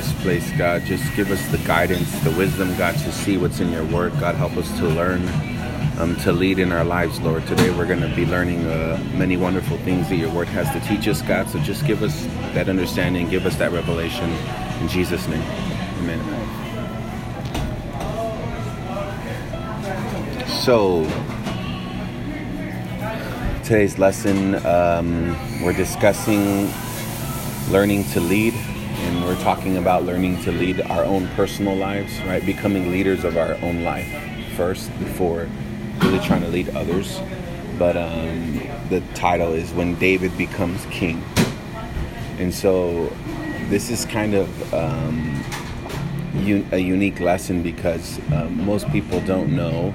this place, God. Just give us the guidance, the wisdom, God, to see what's in your word. God, help us to learn, to lead in our lives, Lord. Today we're going to be learning many wonderful things that your word has to teach us, God. So just give us that understanding, give us that revelation. In Jesus' name, amen. So, today's lesson, we're discussing learning to lead, and we're talking about learning to lead our own personal lives, right? Becoming leaders of our own life first before really trying to lead others. But the title is When David Becomes King. And so this is kind of a unique lesson because most people don't know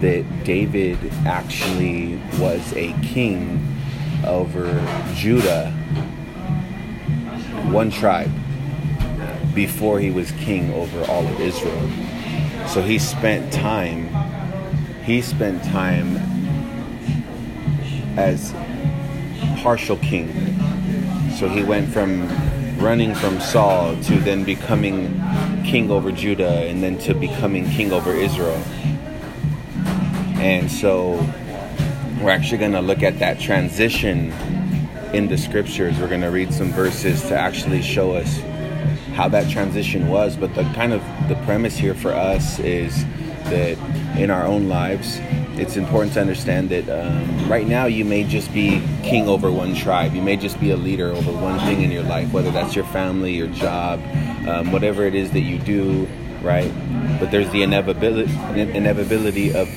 that David actually was a king over Judah, one tribe, before he was king over all of Israel. So he spent time as partial king. So he went from running from Saul to then becoming king over Judah, and then to becoming king over Israel. And so we're actually going to look at that transition in the scriptures. We're going to read some verses to actually show us how that transition was. But the kind of the premise here for us is that in our own lives, it's important to understand that right now you may just be king over one tribe. You may just be a leader over one thing in your life, whether that's your family, your job, whatever it is that you do, right? But there's the inevitability of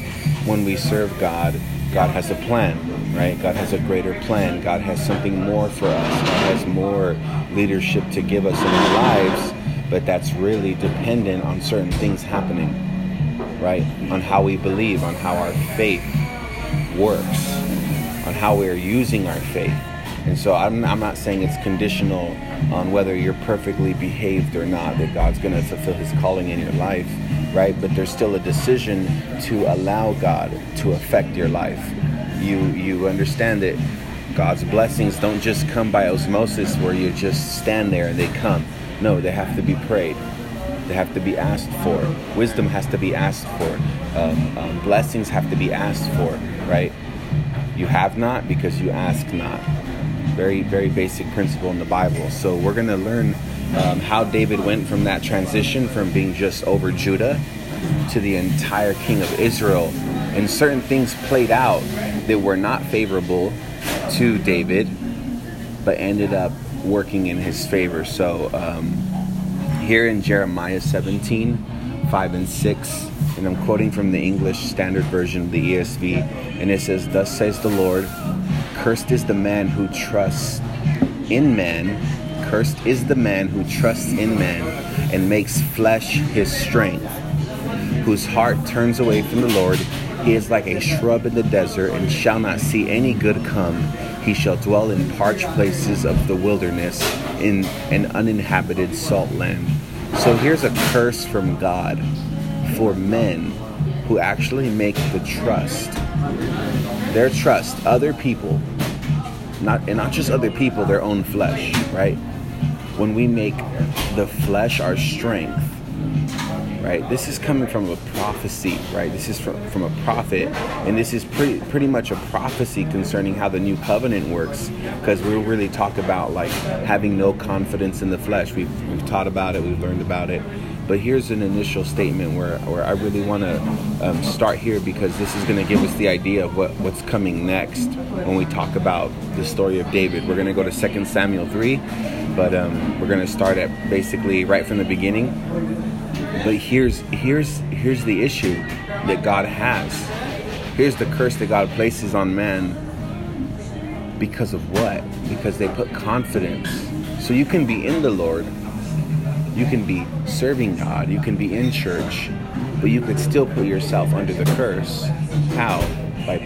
when we serve God, God has a plan, right? God has a greater plan. God has something more for us. God has more leadership to give us in our lives, but that's really dependent on certain things happening, right? On how we believe, on how our faith works, on how we're using our faith. And so I'm not saying it's conditional on whether you're perfectly behaved or not, that God's going to fulfill his calling in your life, right? But there's still a decision to allow God to affect your life. You understand that God's blessings don't just come by osmosis where you just stand there and they come. No, they have to be prayed. They have to be asked for. Wisdom has to be asked for. Blessings have to be asked for, right? You have not because you ask not. Very, very basic principle in the Bible. So we're going to learn how David went from that transition from being just over Judah to the entire king of Israel. And certain things played out that were not favorable to David, but ended up working in his favor. So here in Jeremiah 17:5-6, and I'm quoting from the English Standard Version of the ESV, and it says, "Thus says the Lord, cursed is the man who trusts in man, cursed is the man who trusts in man and makes flesh his strength, whose heart turns away from the Lord. He is like a shrub in the desert and shall not see any good come. He shall dwell in parched places of the wilderness, in an uninhabited salt land." So here's a curse from God for men who actually make the trust, their trust, other people, not just other people, their own flesh, right? When we make the flesh our strength, right? This is coming from a prophecy, right? This is from a prophet, and this is pretty much a prophecy concerning how the new covenant works, because we'll really talk about like having no confidence in the flesh. We've taught about it, we've learned about it, but here's an initial statement where I really want to start here, because this is going to give us the idea of what's coming next when we talk about the story of David. We're going to go to 2 Samuel 3, but we're going to start at basically right from the beginning. But here's the issue that God has. Here's the curse that God places on man. Because of what? Because they put confidence. So you can be in the Lord, you can be serving God, you can be in church, but you could still put yourself under the curse. How? By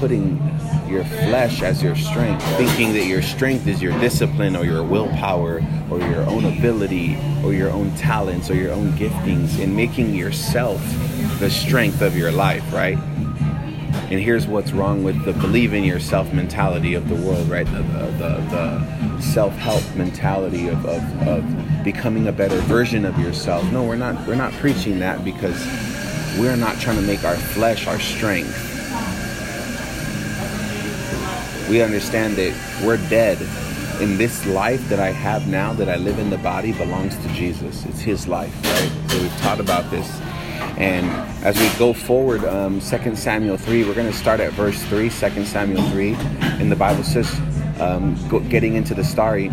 putting your flesh as your strength, thinking that your strength is your discipline or your willpower or your own ability or your own talents or your own giftings, and making yourself the strength of your life, right? And here's what's wrong with the believe in yourself mentality of the world, right? The self-help mentality of becoming a better version of yourself. No, we're not preaching that, because we're not trying to make our flesh our strength. We understand that we're dead. In this life that I have now, that I live in, the body belongs to Jesus. It's his life, right? So we've taught about this. And as we go forward, 2 Samuel 3, we're going to start at verse 3, 2 Samuel 3. And the Bible says, getting into the story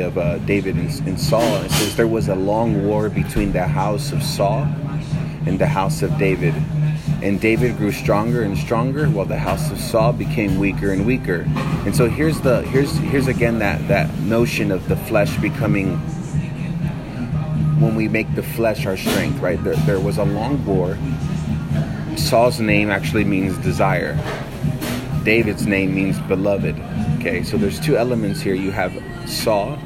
of David and Saul, it says there was a long war between the house of Saul and the house of David. And David grew stronger and stronger, while the house of Saul became weaker and weaker. And so here's again that notion of the flesh becoming, when we make the flesh our strength, right? There was a long war. Saul's name actually means desire. David's name means beloved. Okay, so there's two elements here. You have Saul,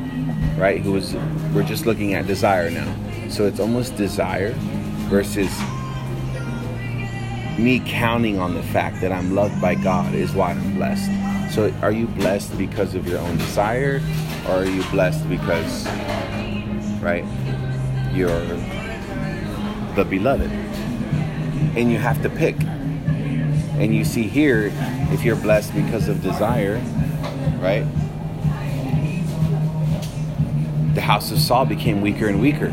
right? We're just looking at desire now. So it's almost desire versus me counting on the fact that I'm loved by God is why I'm blessed. So are you blessed because of your own desire, or are you blessed because, right, you're the beloved? And you have to pick. And you see here, if you're blessed because of desire, right, the house of Saul became weaker and weaker.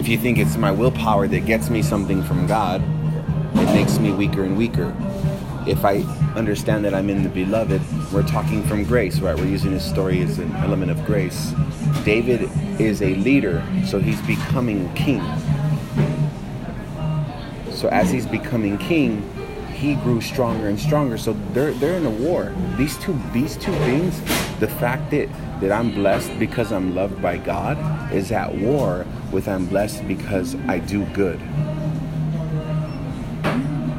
If you think it's my willpower that gets me something from God, it makes me weaker and weaker. If I understand that I'm in the beloved, we're talking from grace, right? We're using this story as an element of grace. David is a leader, so he's becoming king. So as he's becoming king, he grew stronger and stronger. So they're in a war. These two things, the fact that I'm blessed because I'm loved by God, is at war with I'm blessed because I do good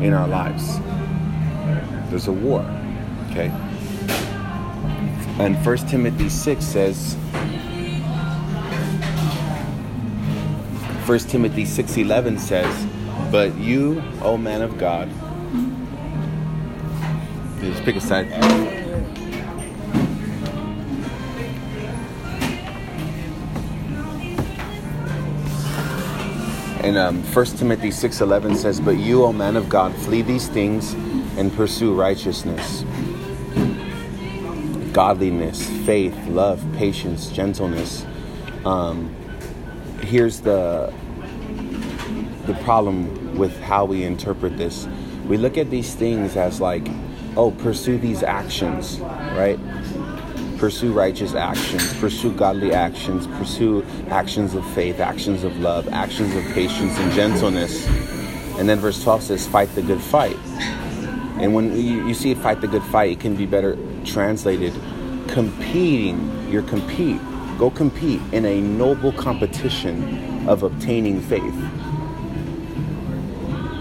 in our lives. There's a war, okay? And 1 Timothy 6 says, 1 Timothy 6:11 says, but you, O man of God, just pick a side. And 1 Timothy 6:11 says, but you, O man of God, flee these things and pursue righteousness, godliness, faith, love, patience, gentleness. Here's the problem with how we interpret this. We look at these things as like, oh, pursue these actions, right? Pursue righteous actions, pursue godly actions, pursue actions of faith, actions of love, actions of patience and gentleness. And then verse 12 says, fight the good fight. And when you see fight the good fight, it can be better translated competing. Go compete in a noble competition of obtaining faith,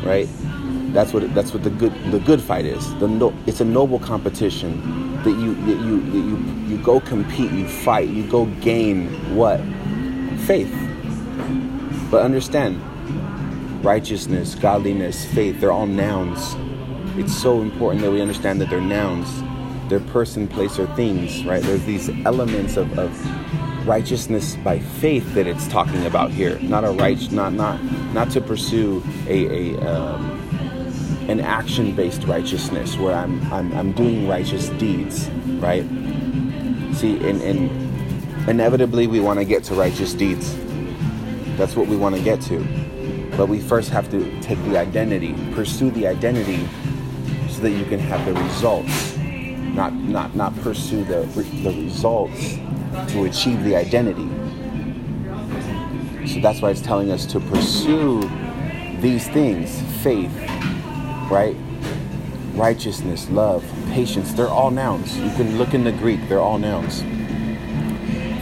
right? That's what the good fight is. It's a noble competition. That you go compete, you fight, you go gain what? Faith. But understand, righteousness, godliness, faith, they're all nouns. It's so important that we understand that they're nouns. They're person, place, or things, right? There's these elements of righteousness by faith that it's talking about here. Not to pursue an action-based righteousness where I'm doing righteous deeds, right? See, and inevitably we want to get to righteous deeds. That's what we want to get to. But we first have to take the identity, pursue the identity, so that you can have the results. Not pursue the results to achieve the identity. So that's why it's telling us to pursue these things, faith, right? Righteousness, love, patience, they're all nouns. You can look in the Greek, they're all nouns.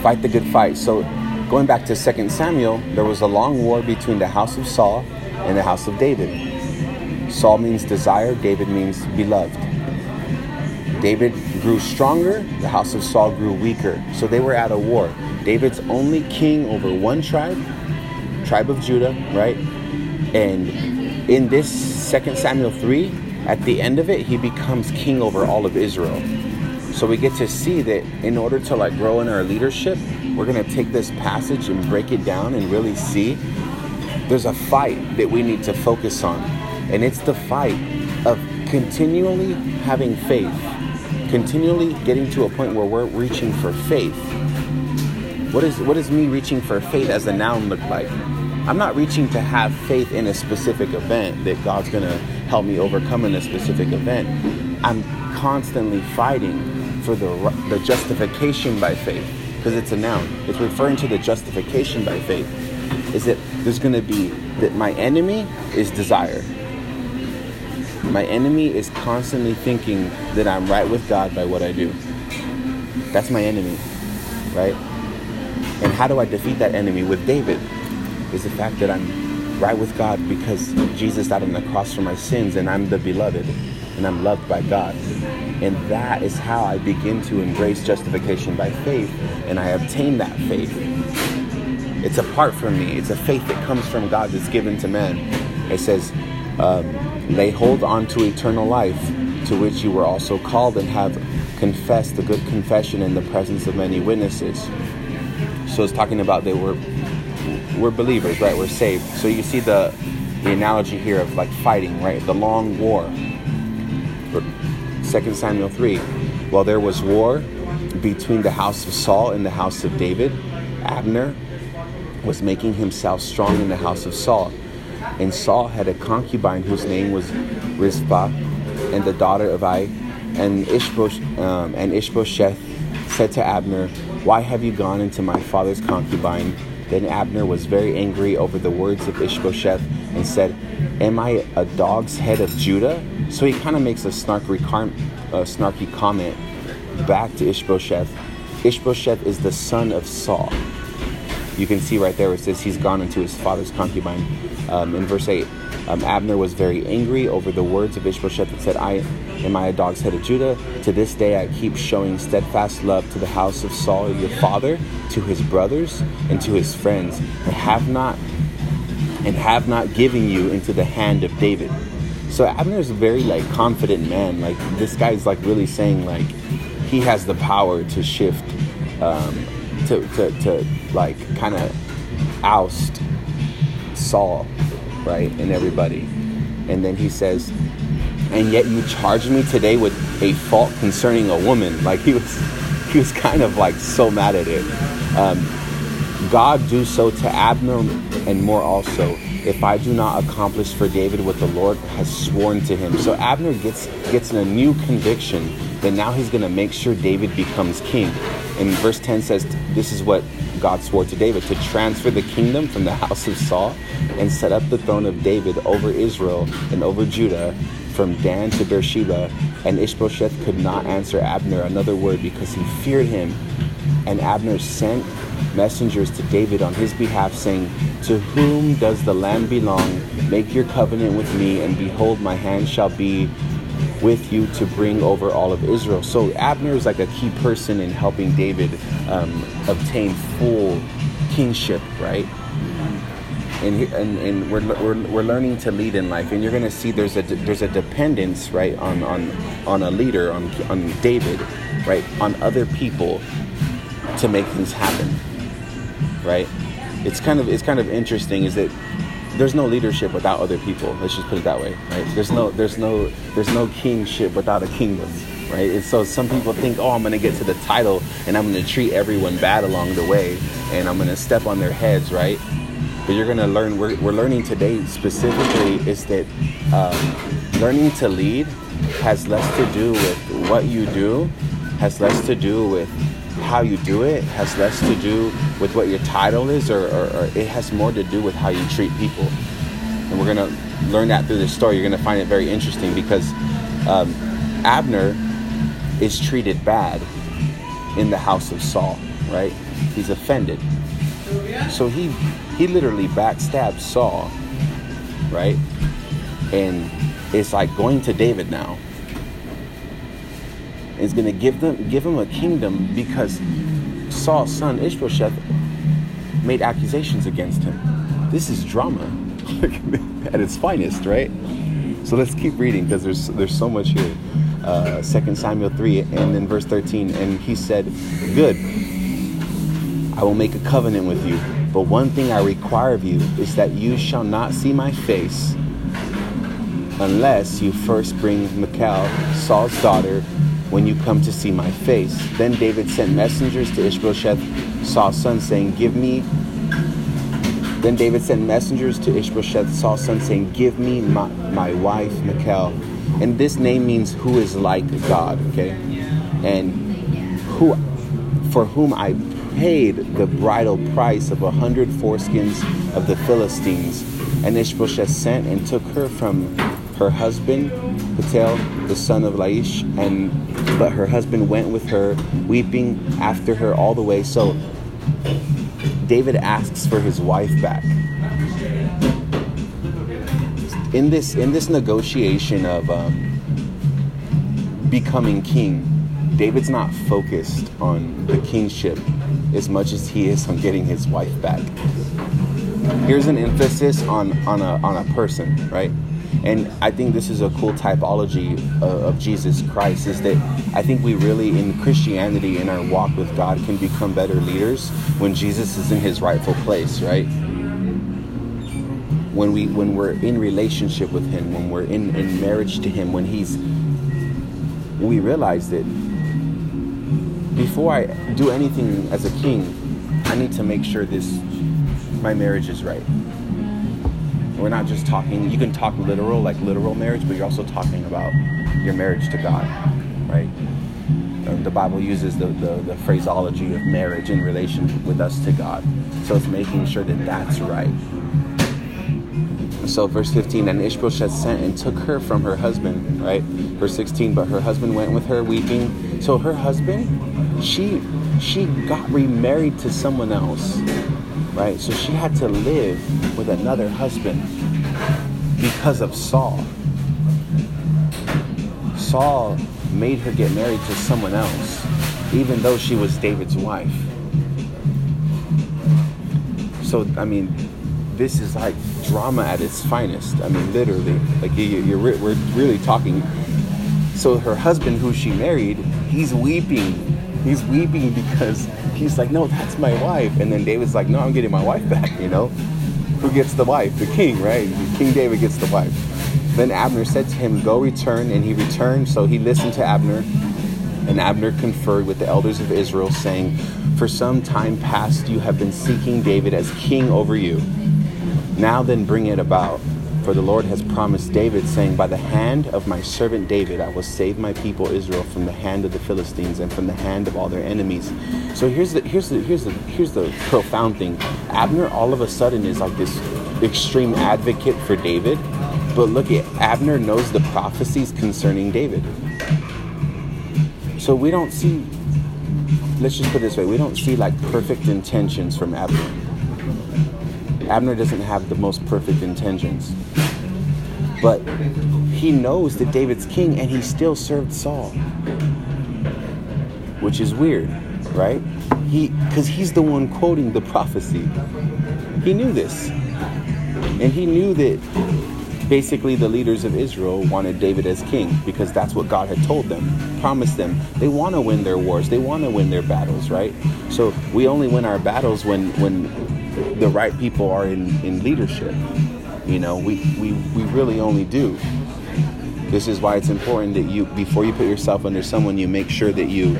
Fight the good fight. So going back to 2 Samuel, there was a long war between the house of Saul and the house of David. Saul means desire, David means beloved. David grew stronger, the house of Saul grew weaker. So they were at a war. David's only king over one tribe of Judah, right? And in this 2 Samuel 3, At the end of it, he becomes king over all of Israel. So we get to see that in order to like grow in our leadership, we're going to take this passage and break it down and really see there's a fight that we need to focus on. And it's the fight of continually having faith, continually getting to a point where we're reaching for faith. What is me reaching for faith as a noun look like? I'm not reaching to have faith in a specific event that God's going to help me overcome in a specific event. I'm constantly fighting for the justification by faith, because it's a noun. It's referring to the justification by faith. Is that there's going to be that my enemy is desire. My enemy is constantly thinking that I'm right with God by what I do. That's my enemy, right? And how do I defeat that enemy? With David, is the fact that I'm right with God because Jesus died on the cross for my sins, and I'm the beloved, and I'm loved by God. And that is how I begin to embrace justification by faith, and I obtain that faith. It's apart from me. It's a faith that comes from God that's given to man. It says, lay hold on to eternal life, to which you were also called and have confessed the good confession in the presence of many witnesses. So it's talking about they were... We're believers, right? We're saved. So you see the analogy here of like fighting, right? The long war. 2 Samuel 3. While there was war between the house of Saul and the house of David, Abner was making himself strong in the house of Saul. And Saul had a concubine whose name was Rizpah, and the daughter of and Ish-bosheth said to Abner, "Why have you gone into my father's concubine?" Then Abner was very angry over the words of Ish-bosheth and said, "Am I a dog's head of Judah?" So he kind of makes a snarky comment back to Ish-bosheth. Ish-bosheth is the son of Saul. You can see right there it says he's gone into his father's concubine. In verse 8, Abner was very angry over the words of Ish-bosheth and said, Am I a dog's head of Judah? To this day I keep showing steadfast love to the house of Saul, your father, to his brothers, and to his friends, and have not given you into the hand of David. So Abner is a very like confident man. Like this guy's like really saying like he has the power to shift, to like kind of oust Saul, right, and everybody. And then he says, "And yet you charge me today with a fault concerning a woman." Like he was kind of like so mad at it. God do so to Abner and more also, if I do not accomplish for David what the Lord has sworn to him. So Abner gets in a new conviction that now he's going to make sure David becomes king. And verse 10 says, this is what God swore to David, to transfer the kingdom from the house of Saul and set up the throne of David over Israel and over Judah from Dan to Beersheba. And Ish-bosheth could not answer Abner another word because he feared him. And Abner sent messengers to David on his behalf, saying, "To whom does the land belong? Make your covenant with me, and behold, my hand shall be with you to bring over all of Israel." So Abner is like a key person in helping David obtain full kingship, right? And we're learning to lead in life, and you're going to see there's a dependence, right, on a leader, on David, right, on other people to make things happen, right? It's kind of interesting is that there's no leadership without other people. Let's just put it that way, right? There's no kingship without a kingdom, right? And so some people think, oh, I'm going to get to the title and I'm going to treat everyone bad along the way and I'm going to step on their heads, right? But you're going to learn, we're learning today specifically is that learning to lead has less to do with what you do, has less to do with how you do it, has less to do with what your title is, or it has more to do with how you treat people. And we're going to learn that through this story. You're going to find it very interesting because Abner is treated bad in the house of Saul, right? He's offended. So he literally backstabs Saul, right? And it's like going to David now. It's going to give him a kingdom because Saul's son Ish-bosheth made accusations against him. This is drama at its finest, right? So let's keep reading, because there's so much here. 2 Samuel 3 and then verse 13. And he said, "Good, I will make a covenant with you. But one thing I require of you is that you shall not see my face unless you first bring Michal, Saul's daughter, when you come to see my face." Then David sent messengers to Ish-bosheth, Saul's son, saying, "Give me my wife Michal." And this name means "who is like God," okay? And for whom I paid the bridal price of 100 foreskins of the Philistines. And Ish-bosheth sent and took her from her husband, Patel, the son of Laish, but her husband went with her, weeping after her all the way. So David asks for his wife back. In this negotiation of becoming king, David's not focused on the kingship as much as he is on getting his wife back. Here's an emphasis on a person, right? And I think this is a cool typology of Jesus Christ, is that I think we really, in Christianity, in our walk with God, can become better leaders when Jesus is in his rightful place, right? When we're in relationship with him, when we're in marriage to him, we realize that before I do anything as a king, I need to make sure my marriage is right. We're not just talking, you can talk literal, like literal marriage, but you're also talking about your marriage to God, right? The Bible uses the phraseology of marriage in relation with us to God. So it's making sure that that's right. So verse 15, and Ish-bosheth sent and took her from her husband, right? Verse 16, but her husband went with her weeping. So her husband, she got remarried to someone else. Right, so she had to live with another husband because of Saul. Saul made her get married to someone else, even though she was David's wife. So, I mean, this is like drama at its finest. I mean, literally, like we're really talking. So her husband, who she married, he's weeping. He's weeping because he's like, "No, that's my wife." And then David's like, "No, I'm getting my wife back," you know? Who gets the wife? The king, right? King David gets the wife. Then Abner said to him, "Go return." And he returned. So he listened to Abner. And Abner conferred with the elders of Israel, saying, "For some time past you have been seeking David as king over you. Now then bring it about. For the Lord has promised David, saying, 'By the hand of my servant David, I will save my people Israel from the hand of the Philistines and from the hand of all their enemies.'" So here's the profound thing. Abner all of a sudden is like this extreme advocate for David, but look at Abner knows the prophecies concerning David. So we don't see, let's just put it this way, we don't see like perfect intentions from Abner. Abner doesn't have the most perfect intentions. But he knows that David's king and he still served Saul. Which is weird, right? Because he's the one quoting the prophecy. He knew this. And he knew that basically the leaders of Israel wanted David as king because that's what God had told them, promised them. They want to win their wars. They want to win their battles, right? So we only win our battles when the right people are in leadership. You know, we really only do. This is why it's important that you, before you put yourself under someone, you make sure that you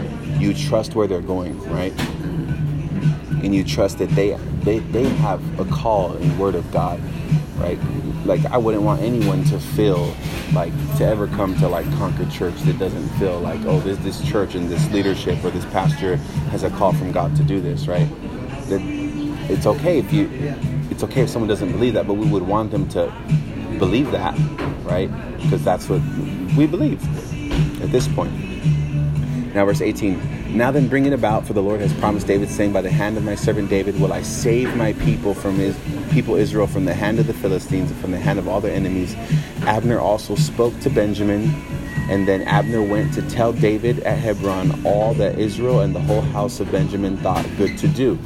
trust where they're going, right? And you trust that they have a call and word of God, right? Like, I wouldn't want anyone to feel like, to ever come to like Conquer Church that doesn't feel like, oh, this church and this leadership or this pastor has a call from God to do this, right? It's okay if someone doesn't believe that, but we would want them to believe that, right? Because that's what we believe at this point. Now verse 18. Now then bring it about, for the Lord has promised David, saying, "By the hand of my servant David will I save my people from his people Israel from the hand of the Philistines and from the hand of all their enemies." Abner also spoke to Benjamin. And then Abner went to tell David at Hebron all that Israel and the whole house of Benjamin thought good to do.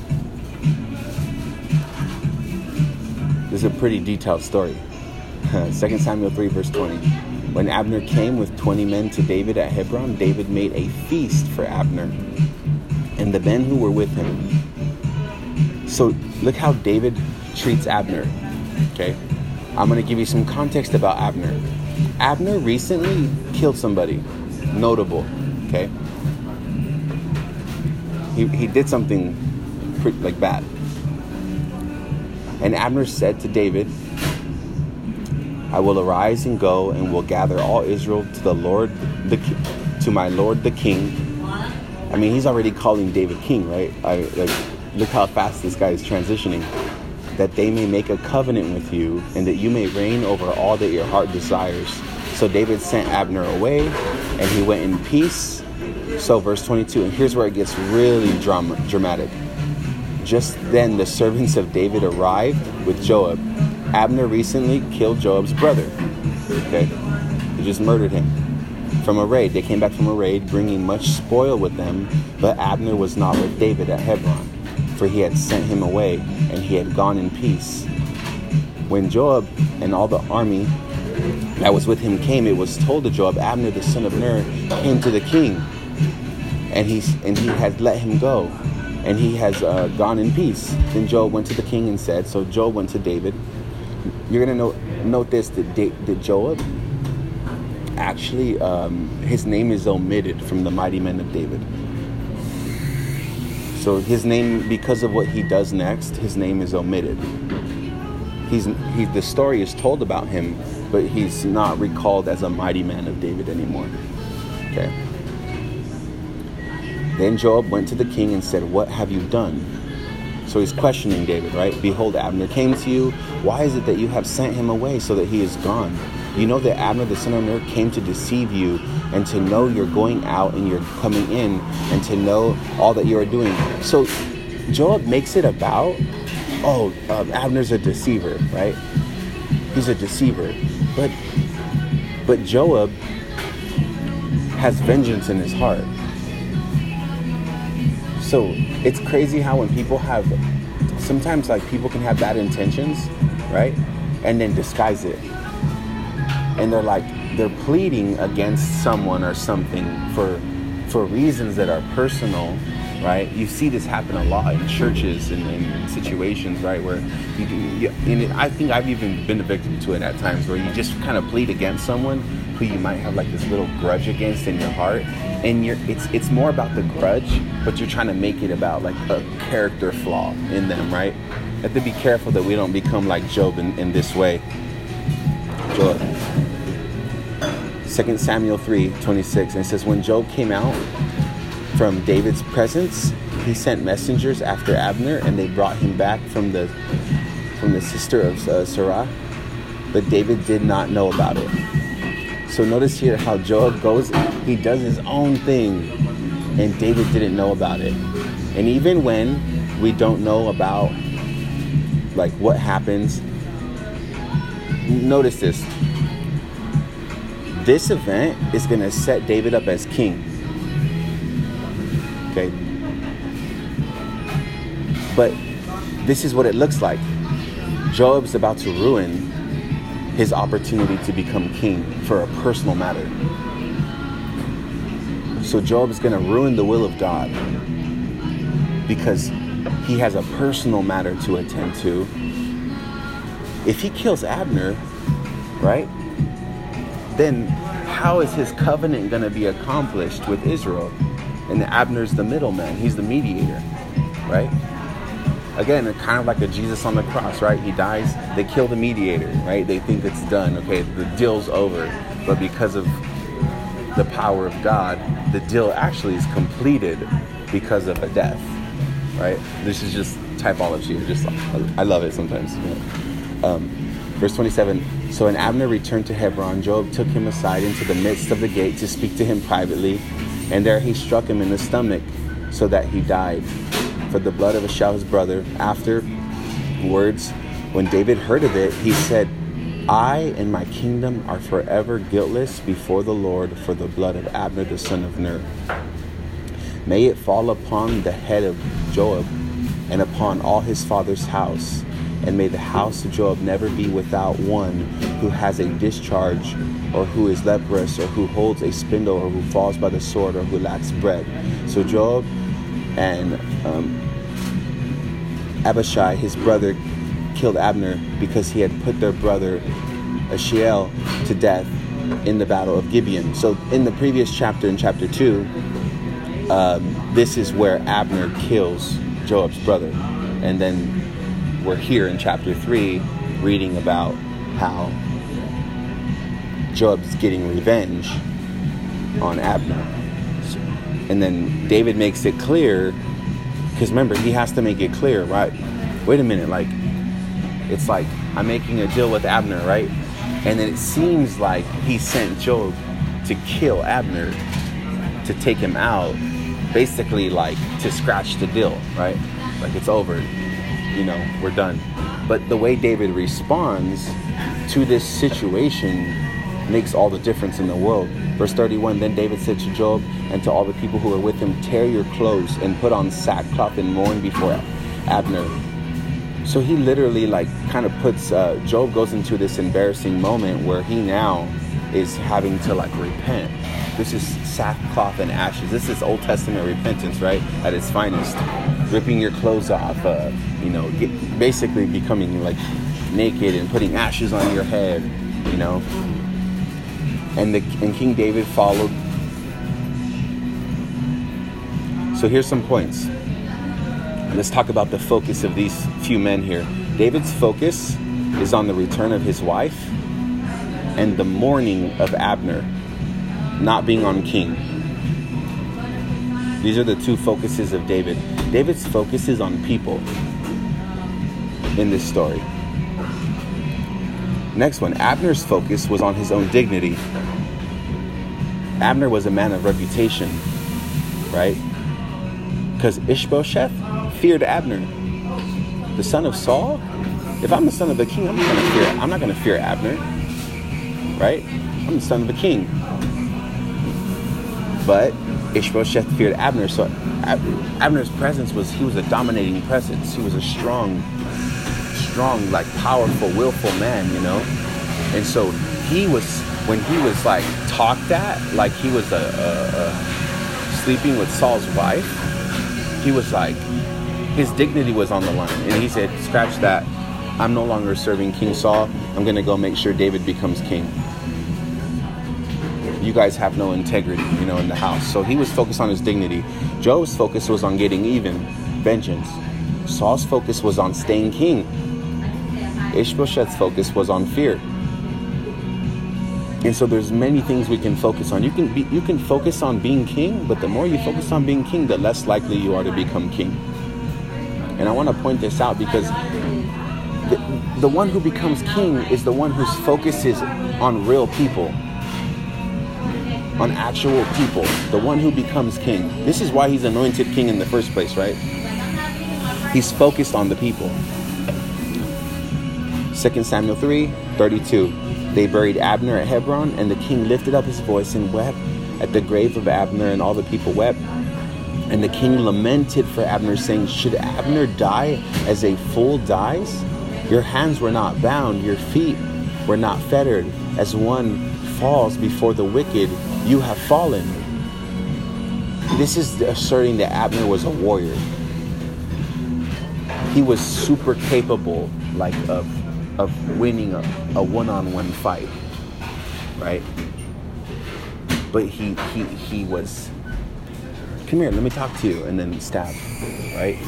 This is a pretty detailed story. 2 Samuel 3, verse 20. When Abner came with 20 men to David at Hebron, David made a feast for Abner and the men who were with him. So look how David treats Abner, okay? I'm going to give you some context about Abner. Abner recently killed somebody notable, okay? He did something pretty, like, bad. And Abner said to David, I will arise and go and will gather all Israel to the Lord, to my Lord the King. I mean, he's already calling David king, right? Look how fast this guy is transitioning. That they may make a covenant with you and that you may reign over all that your heart desires. So David sent Abner away and he went in peace. So verse 22, and here's where it gets really dramatic. Just then the servants of David arrived with Joab. Abner recently killed Joab's brother. Okay, he just murdered him from a raid. They came back from a raid, bringing much spoil with them. But Abner was not with David at Hebron, for he had sent him away, and he had gone in peace. When Joab and all the army that was with him came, it was told to Joab, Abner the son of Ner came to the king, and he had let him go, and he has gone in peace. Then Joab went to the king and said, so Joab went to David. You're going to note this, that Joab, actually, his name is omitted from the mighty men of David. So his name, because of what he does next, his name is omitted. The story is told about him, but he's not recalled as a mighty man of David anymore. Okay. Then Joab went to the king and said, what have you done? So he's questioning David, right? Behold, Abner came to you. Why is it that you have sent him away so that he is gone? You know that Abner the son of Ner came to deceive you and to know you're going out and you're coming in and to know all that you are doing. So Joab makes it about, Abner's a deceiver, right? He's a deceiver. But Joab has vengeance in his heart. So it's crazy how when people have, sometimes like people can have bad intentions, right? And then disguise it. And they're pleading against someone or something for reasons that are personal, right? You see this happen a lot in churches and in situations, right? Where you I think I've even been a victim to it at times where you just kind of plead against someone who you might have like this little grudge against in your heart. And it's more about the grudge, but you're trying to make it about like a character flaw in them, right? You have to be careful that we don't become like Job in this way. Job. 2 Samuel 3:26, and it says, when Job came out from David's presence, he sent messengers after Abner, and they brought him back from the sister of Zerah, but David did not know about it. So notice here how Joab goes, he does his own thing, and David didn't know about it. And even when we don't know about like what happens, notice this. This event is going to set David up as king. Okay. But this is what it looks like. Joab's about to ruin his opportunity to become king for a personal matter. So Joab is going to ruin the will of God because he has a personal matter to attend to. If he kills Abner, right, then how is his covenant going to be accomplished with Israel? And Abner's the middleman. He's the mediator, right? Again, kind of like a Jesus on the cross, right? He dies. They kill the mediator, right? They think it's done. Okay, the deal's over. But because of the power of God, the deal actually is completed because of a death, right? This is just typology. Just I love it sometimes. Verse 27. So when Abner returned to Hebron, Joab took him aside into the midst of the gate to speak to him privately. And there he struck him in the stomach so that he died. For the blood of Asahel his brother. Afterwards, when David heard of it, he said, I and my kingdom are forever guiltless before the Lord for the blood of Abner the son of Ner. May it fall upon the head of Joab and upon all his father's house, and may the house of Joab never be without one who has a discharge, or who is leprous, or who holds a spindle, or who falls by the sword, or who lacks bread. So Joab and Abishai, his brother, killed Abner because he had put their brother Asahel to death in the battle of Gibeon. So in the previous chapter, in chapter 2, this is where Abner kills Joab's brother. And then we're here in chapter 3 reading about how Joab's getting revenge on Abner. And then David makes it clear, because remember, he has to make it clear, right? Wait a minute, like, it's like, I'm making a deal with Abner, right? And then it seems like he sent Joab to kill Abner, to take him out, basically like to scratch the deal, right? Like, it's over, you know, we're done. But the way David responds to this situation makes all the difference in the world. Verse 31, then David said to Joab and to all the people who were with him, tear your clothes and put on sackcloth and mourn before Abner. So he literally like kind of puts, Job goes into this embarrassing moment where he now is having to like repent. This is sackcloth and ashes. This is Old Testament repentance, right? At its finest. Ripping your clothes off, you know, basically becoming like naked and putting ashes on your head, you know. And King David followed. So here's some points. Let's talk about the focus of these few men here. David's focus is on the return of his wife and the mourning of Abner, not being on king. These are the two focuses of David. David's focus is on people in this story. Next one, Abner's focus was on his own dignity. Abner was a man of reputation, right? Because Ish-bosheth feared Abner, the son of Saul. If I'm the son of a king, I'm not going to fear Abner, right? I'm the son of a king. But Ish-bosheth feared Abner, so Abner's presence was a dominating presence. He was a strong, like powerful, willful man, you know. And so he was, when he was like talked at, like he was sleeping with Saul's wife, he was like, his dignity was on the line. And he said, scratch that. I'm no longer serving King Saul. I'm going to go make sure David becomes king. You guys have no integrity, you know, in the house. So he was focused on his dignity. Joab's focus was on getting even, vengeance. Saul's focus was on staying king. Ish-bosheth's focus was on fear. And so there's many things we can focus on. You can focus on being king, but the more you focus on being king, the less likely you are to become king. And I want to point this out because the one who becomes king is the one whose focus is on real people, on actual people, the one who becomes king. This is why he's anointed king in the first place, right? He's focused on the people. 2 Samuel 3:32. They buried Abner at Hebron, and the king lifted up his voice and wept at the grave of Abner, and all the people wept. And the king lamented for Abner, saying, should Abner die as a fool dies? Your hands were not bound, your feet were not fettered. As one falls before the wicked, you have fallen. This is asserting that Abner was a warrior. He was super capable, like, of winning a one-on-one fight, right? But he was, come here, let me talk to you, and then stab, right?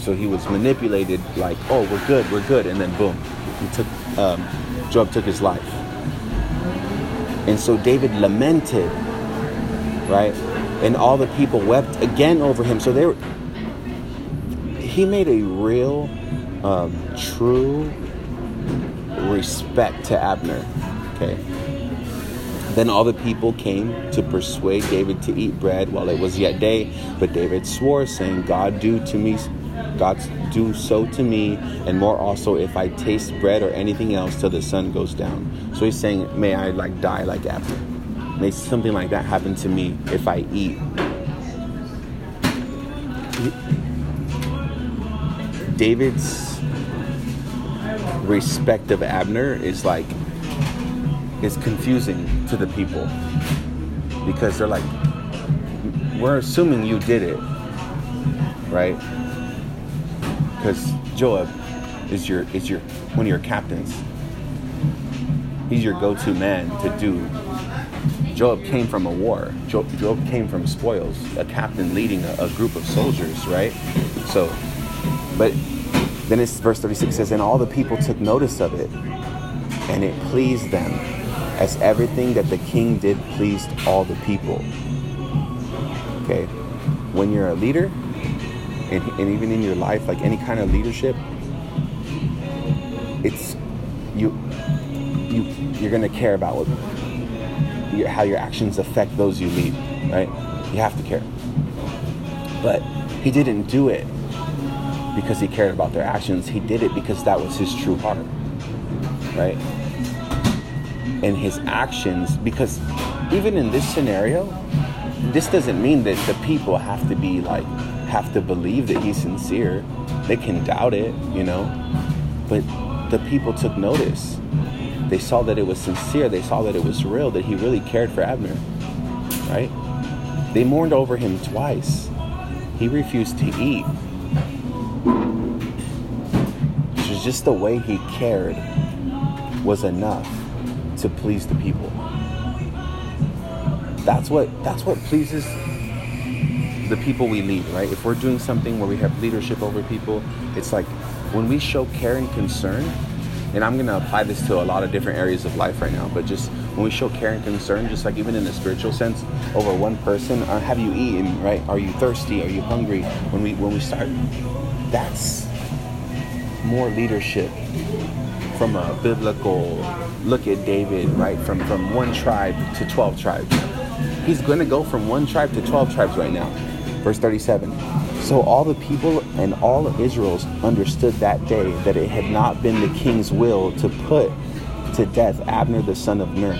So he was manipulated, like, oh, we're good, and then boom, he Joab took his life. And so David lamented, right? And all the people wept again over him. So he made a real, true respect to Abner, okay? Then all the people came to persuade David to eat bread while it was yet day. But David swore, saying, God do so to me, and more also, if I taste bread or anything else till the sun goes down. So he's saying, may I like die like Abner. May something like that happen to me if I eat. David's respect of Abner is like is confusing to the people, because they're like, we're assuming you did it, right? Because Joab is your one of your captains. He's your go-to man to do. Joab came from a war. Joab came from spoils. A captain leading a group of soldiers, right? So, but then it's verse 36 says, and all the people took notice of it, and it pleased them, as everything that the king did pleased all the people. Okay, when you're a leader, and even in your life, like any kind of leadership, it's you're gonna care about how your actions affect those you lead, right? You have to care. But he didn't do it because he cared about their actions. He did it because that was his true heart, right? And his actions, because even in this scenario, this doesn't mean that the people have to believe that he's sincere. They can doubt it, you know, but the people took notice. They saw that it was sincere. They saw that it was real, that he really cared for Abner, right? They mourned over him twice. He refused to eat. Just the way he cared was enough to please the people. That's what pleases the people we lead, right? If we're doing something where we have leadership over people, it's like when we show care and concern, and I'm going to apply this to a lot of different areas of life right now, but just when we show care and concern, just like even in the spiritual sense, over one person, have you eaten, right? Are you thirsty? Are you hungry? When we start, that's more leadership from a biblical look at David, right? From one tribe to 12 tribes. He's going to go from one tribe to 12 tribes right now. Verse 37. So all the people and all of Israel understood that day that it had not been the king's will to put to death Abner the son of Ner.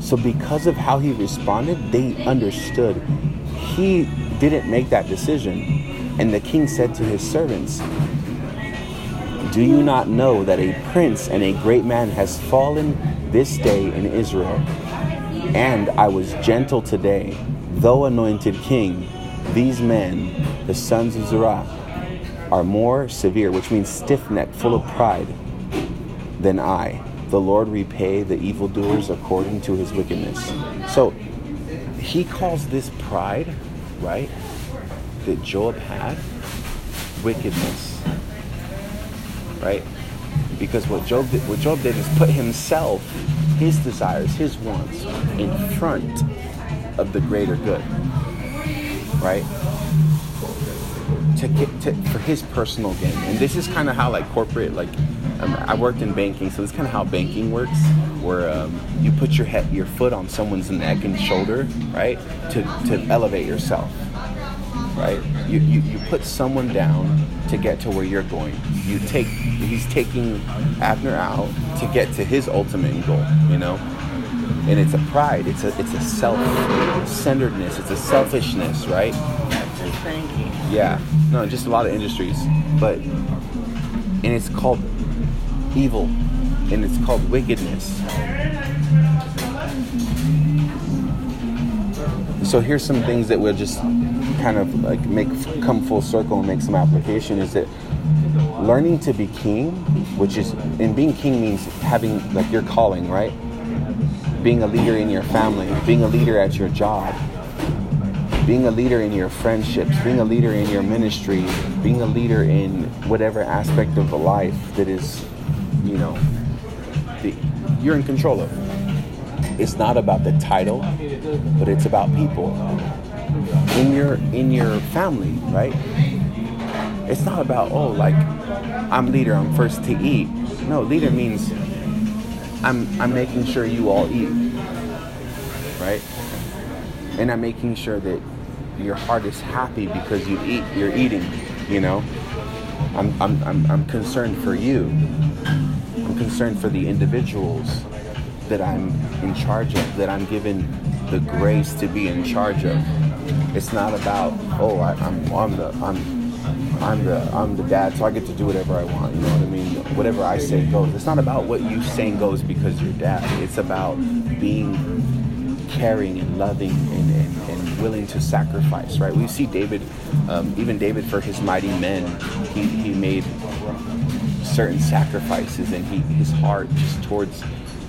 So because of how he responded, they understood he didn't make that decision. And the king said to his servants, do you not know that a prince and a great man has fallen this day in Israel? And I was gentle today, though anointed king. These men, the sons of Zerah, are more severe, which means stiff-necked, full of pride, than I. The Lord repay the evildoers according to his wickedness. So he calls this pride, right, that Joab had, wickedness. Right? Because what Job did is put himself, his desires, his wants, in front of the greater good. Right? For his personal gain. And this is kind of how like corporate, like I worked in banking, so it's kind of how banking works, where you put your foot on someone's neck and shoulder, right? To elevate yourself. Right? You put someone down to get to where you're going. He's taking Abner out to get to his ultimate goal, you know? And it's a pride. It's a self-centeredness. It's a selfishness, right? Yeah. No, just a lot of industries. And it's called evil. And it's called wickedness. So here's some things that we'll just kind of like come full circle and make some application, is that learning to be king, which is, and being king means having like your calling, right? Being a leader in your family, being a leader at your job, being a leader in your friendships, being a leader in your ministry, being a leader in whatever aspect of the life that is, you know, you're in control of. It's not about the title, but it's about people. In your family, right? It's not about, oh, like, I'm leader, I'm first to eat. No, leader means I'm making sure you all eat, right? And I'm making sure that your heart is happy because you're eating, you know? I'm concerned for you. I'm concerned for the individuals that I'm in charge of, that I'm given the grace to be in charge of. It's not about, oh, I'm I'm the dad, so I get to do whatever I want. You know what I mean? Whatever I say goes. It's not about what you say goes because you're dad. It's about being caring and loving and willing to sacrifice, right? We see David, even David for his mighty men, he made certain sacrifices, and his heart just towards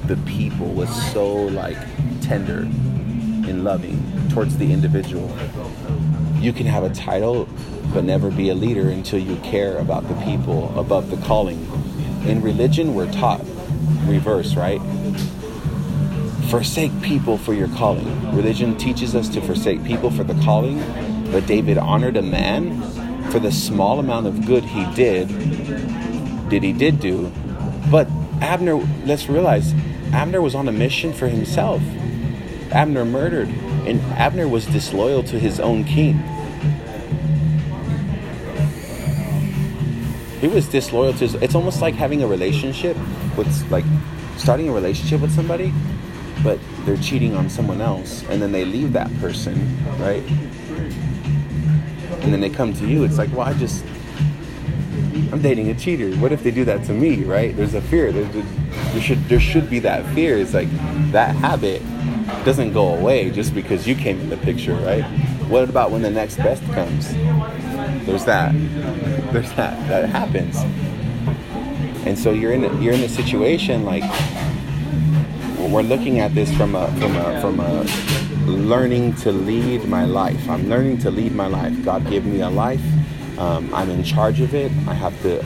the people was so like tender and loving towards the individual. You can have a title but never be a leader until you care about the people above the calling. In religion, we're taught reverse, right? Forsake people for your calling. Religion teaches us to forsake people for the calling, but David honored a man for the small amount of good he did. But Abner, let's realize, Abner was on a mission for himself. Abner murdered, and Abner was disloyal to his own king. He was disloyal to his... It's almost like having a relationship with, like, starting a relationship with somebody, but they're cheating on someone else, and then they leave that person, right? And then they come to you. It's like, well, I'm dating a cheater. What if they do that to me, right? There's a fear. There should be that fear. It's like that habit doesn't go away just because you came in the picture, right? What about when the next best comes? There's that happens. And so you're in a situation like we're looking at this from a learning to lead my life. I'm learning to lead my life. God gave me a life. I'm in charge of it. I have to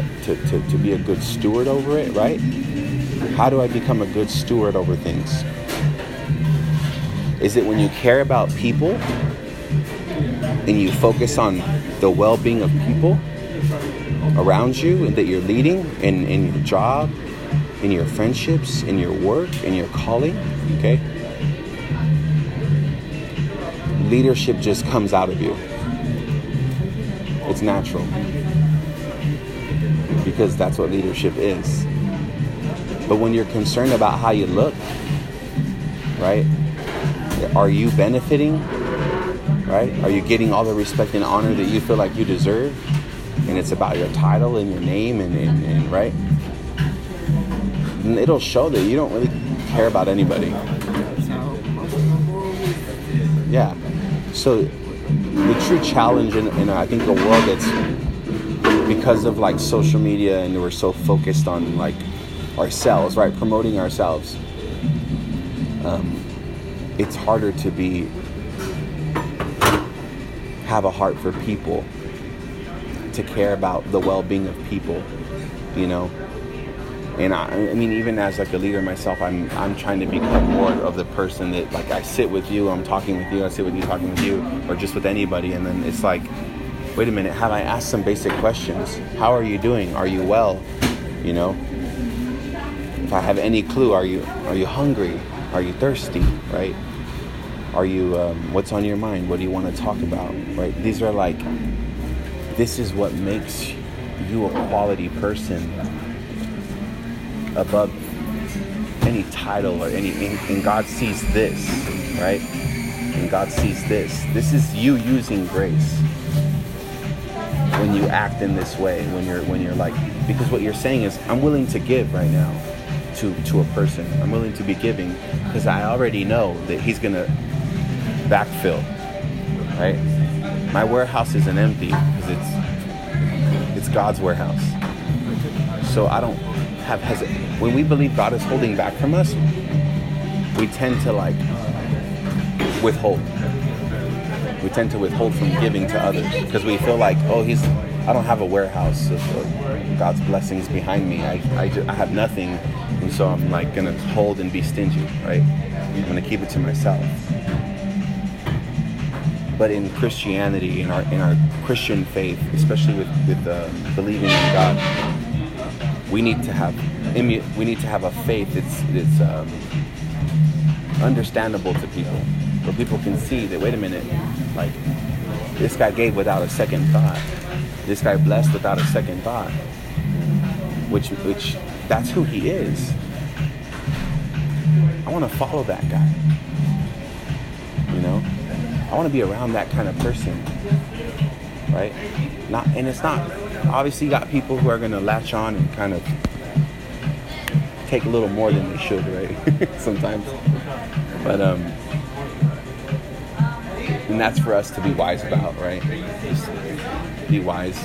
be a good steward over it, right? How do I become a good steward over things? Is it when you care about people and you focus on the well-being of people around you and that you're leading in your job, in your friendships, in your work, in your calling, okay? Leadership just comes out of you. It's natural, because that's what leadership is. But when you're concerned about how you look, right? Are you benefiting, right? Are you getting all the respect and honor that you feel like you deserve? And it's about your title and your name and right? And it'll show that you don't really care about anybody. Yeah. So... the true challenge in I think the world that's because of like social media and we're so focused on like ourselves, right? Promoting ourselves. It's harder to have a heart for people, to care about the well-being of people, you know? And I mean, even as like a leader myself, I'm trying to become more of the person that like I sit with you, I'm talking with you, I sit with you, talking with you, or just with anybody. And then it's like, wait a minute, have I asked some basic questions? How are you doing? Are you well? You know, if I have any clue, are you hungry? Are you thirsty? Right? Are you, what's on your mind? What do you want to talk about? Right? These are like, this is what makes you a quality person. Above any title or any, and God sees this, right? And God sees this. This is you using grace when you act in this way, when you're like, because what you're saying is, I'm willing to give right now to a person. I'm willing to be giving because I already know that he's gonna backfill, right? My warehouse isn't empty because it's God's warehouse. So I don't. When we believe God is holding back from us, we tend to like withhold. We tend to withhold from giving to others because we feel like, oh, I don't have a warehouse of God's blessings behind me. I have nothing, and so I'm like gonna hold and be stingy, right? I'm gonna keep it to myself. But in Christianity, in our Christian faith, especially with believing in God. We need to have a faith that's understandable to people, where people can see that, wait a minute, like this guy gave without a second thought, this guy blessed without a second thought, which that's who he is. I want to follow that guy. You know, I want to be around that kind of person. right? And it's not, obviously you got people who are going to latch on and kind of take a little more than they should, right? Sometimes. But, and that's for us to be wise about, right? Just be wise.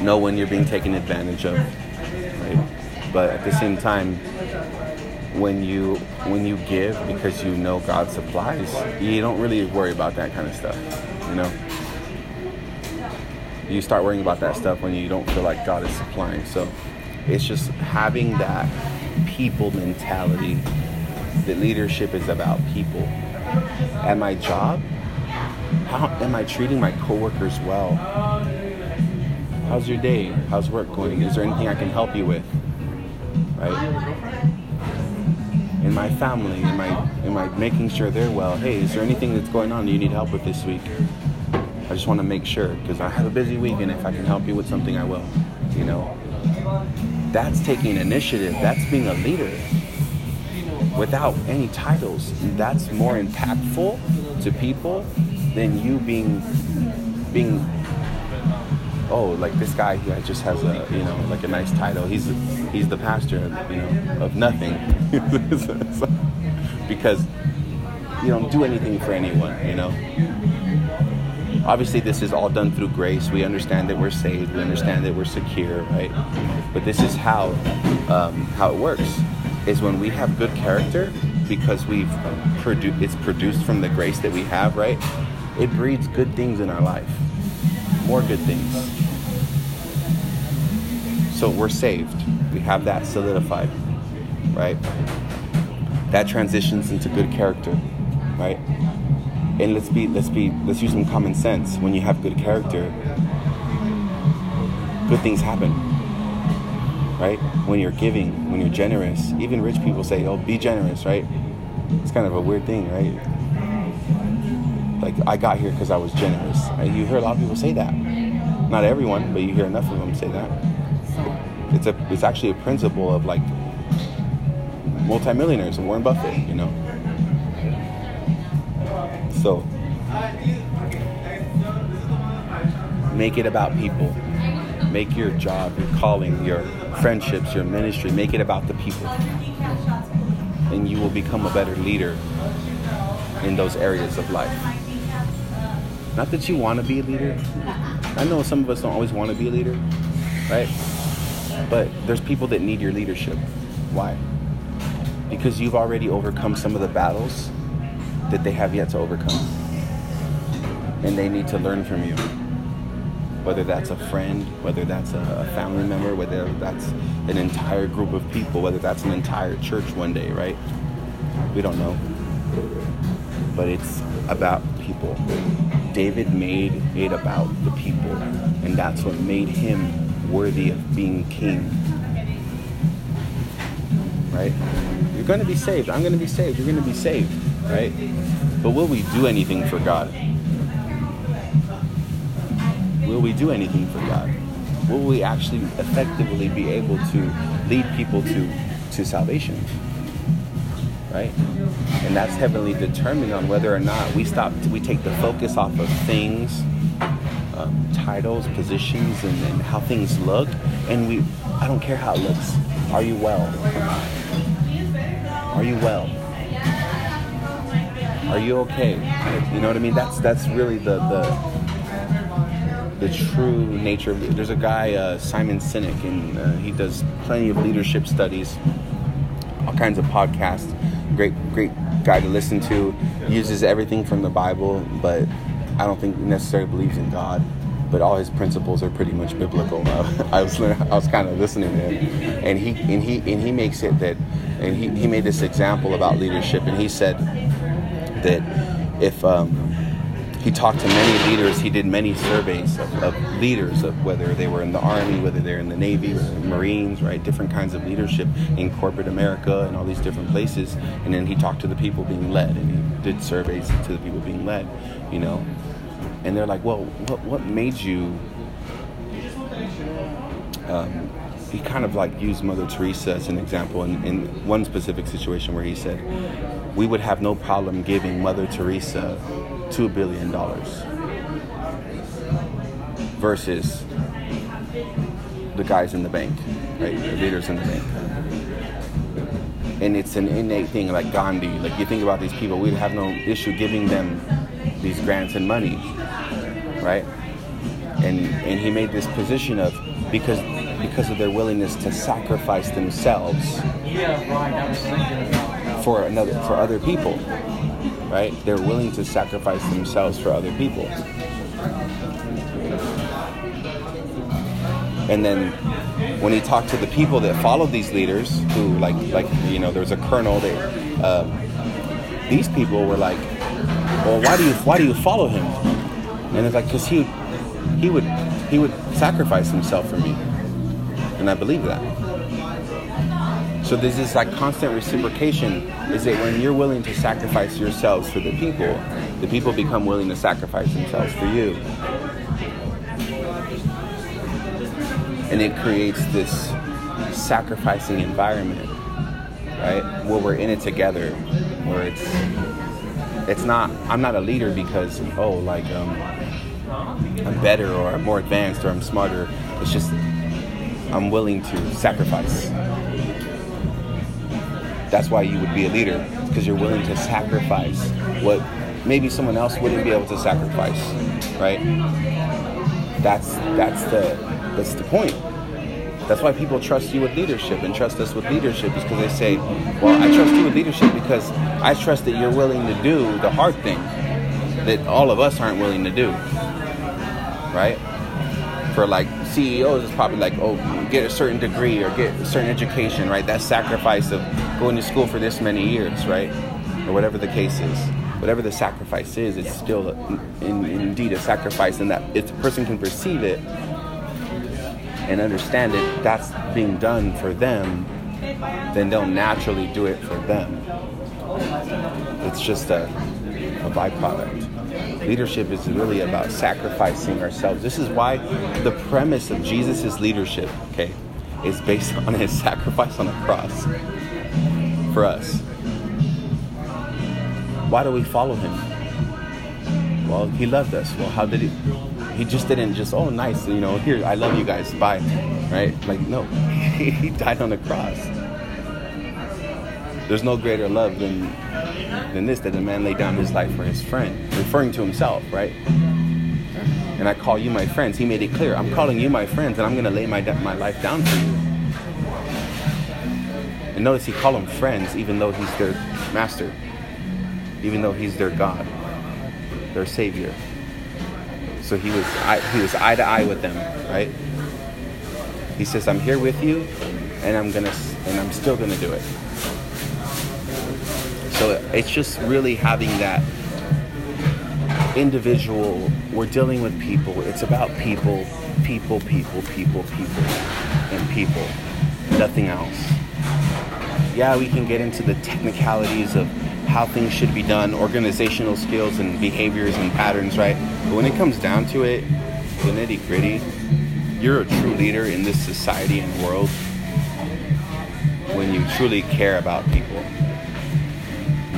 Know when you're being taken advantage of, right? But at the same time, when you give because you know God supplies, you don't really worry about that kind of stuff, you know? You start worrying about that stuff when you don't feel like God is supplying. So it's just having that people mentality. The leadership is about people. At my job, how am I treating my coworkers well? How's your day? How's work going? Is there anything I can help you with? Right? In my family, am I making sure they're well? Hey, is there anything that's going on that you need help with this week? I just want to make sure, because I have a busy week, and if I can help you with something, I will. You know? That's taking initiative. That's being a leader. Without any titles, that's more impactful to people than you being, oh, like this guy here just has a, you know, like a nice title. He's the pastor, you know, of nothing. Because you don't do anything for anyone, you know. Obviously, this is all done through grace. We understand that we're saved. We understand that we're secure, right? But this is how it works. Is when we have good character, because it's produced from the grace that we have, right? It breeds good things in our life, more good things. So we're saved. We have that solidified, right? That transitions into good character, right? And let's use some common sense. When you have good character, good things happen. Right? When you're giving, when you're generous, even rich people say, oh, be generous, right? It's kind of a weird thing, right? Like, I got here because I was generous. Right? You hear a lot of people say that. Not everyone, but you hear enough of them say that. It's actually a principle of, like, multimillionaires and Warren Buffett, you know? So, make it about people. Make your job, your calling, your friendships, your ministry, make it about the people. And you will become a better leader in those areas of life. Not that you want to be a leader. I know some of us don't always want to be a leader, right? But there's people that need your leadership. Why? Because you've already overcome some of the battles that they have yet to overcome. And they need to learn from you. Whether that's a friend, whether that's a family member, whether that's an entire group of people, whether that's an entire church one day, right? We don't know. But it's about people. David made it about the people, and that's what made him worthy of being king, right? You're going to be saved. I'm going to be saved. You're going to be saved, right? But will we do anything for God? Will we do anything for God? Will we actually effectively be able to lead people to salvation? Right? And that's heavily determined on whether or not we take the focus off of things, titles, positions, and how things look. And I don't care how it looks. Are you well? Are you well? Are you okay? You know what I mean? That's really the true nature of it. There's a guy, Simon Sinek, and he does plenty of leadership studies, all kinds of podcasts. Great guy to listen to. He uses everything from the Bible, but I don't think he necessarily believes in God. But all his principles are pretty much biblical. I was kind of listening to him, and he makes it that, and he made this example about leadership, and he said that if he talked to many leaders. He did many surveys of leaders, of whether they were in the Army, whether they're in the Navy, or the Marines, right? Different kinds of leadership in corporate America and all these different places. And then he talked to the people being led, and he did surveys to the people being led, you know? And they're like, well, what made you... he kind of like used Mother Teresa as an example in one specific situation where he said, we would have no problem giving Mother Teresa $2 billion. versus the guys in the bank, right? The leaders in the bank. And it's an innate thing, like Gandhi. Like, you think about these people, we'd have no issue giving them these grants and money, right? And he made this position of, because of their willingness to sacrifice themselves for other people, right? They're willing to sacrifice themselves for other people. And then when he talked to the people that followed these leaders, who there was a colonel. These people were like, "Well, why do you follow him?" And it's like, "Cause he would sacrifice himself for me," and I believe that. So there's this like constant reciprocation, is that when you're willing to sacrifice yourselves for the people become willing to sacrifice themselves for you. And it creates this sacrificing environment, right? Where we're in it together, where it's not, I'm not a leader because, I'm better or I'm more advanced or I'm smarter. It's just, I'm willing to sacrifice. That's why you would be a leader, because you're willing to sacrifice what maybe someone else wouldn't be able to sacrifice, right? That's the point. That's why people trust you with leadership and trust us with leadership, is because they say, well, I trust you with leadership because I trust that you're willing to do the hard thing that all of us aren't willing to do, right? For like CEOs, it's probably like, get a certain degree or get a certain education, right? That sacrifice of going to school for this many years, right? Or whatever the case is. Whatever the sacrifice is, it's still indeed a sacrifice, and that if the person can perceive it and understand it, that's being done for them, then they'll naturally do it for them. It's just a byproduct. Leadership is really about sacrificing ourselves. This is why the premise of Jesus' leadership, is based on his sacrifice on the cross for us. Why do we follow him? Well, he loved us. Well, how did he? He just didn't just, nice, here, I love you guys, bye, right? Like, no, he died on the cross. There's no greater love than this, that a man laid down his life for his friend, referring to himself, right? And I call you my friends. He made it clear, I'm calling you my friends, and I'm going to lay my life down for you. And notice he called them friends, even though he's their master, even though he's their God, their savior. So he was eye to eye with them, right? He says, "I'm here with you, and I'm still gonna do it." So it's just really having that individual. We're dealing with people. It's about people, and people, nothing else. Yeah, we can get into the technicalities of how things should be done, organizational skills and behaviors and patterns, right? But when it comes down to it, the nitty-gritty, you're a true leader in this society and world when you truly care about people.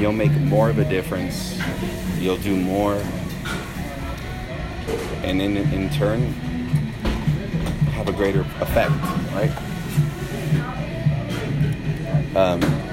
You'll make more of a difference. You'll do more. And in turn, have a greater effect, right?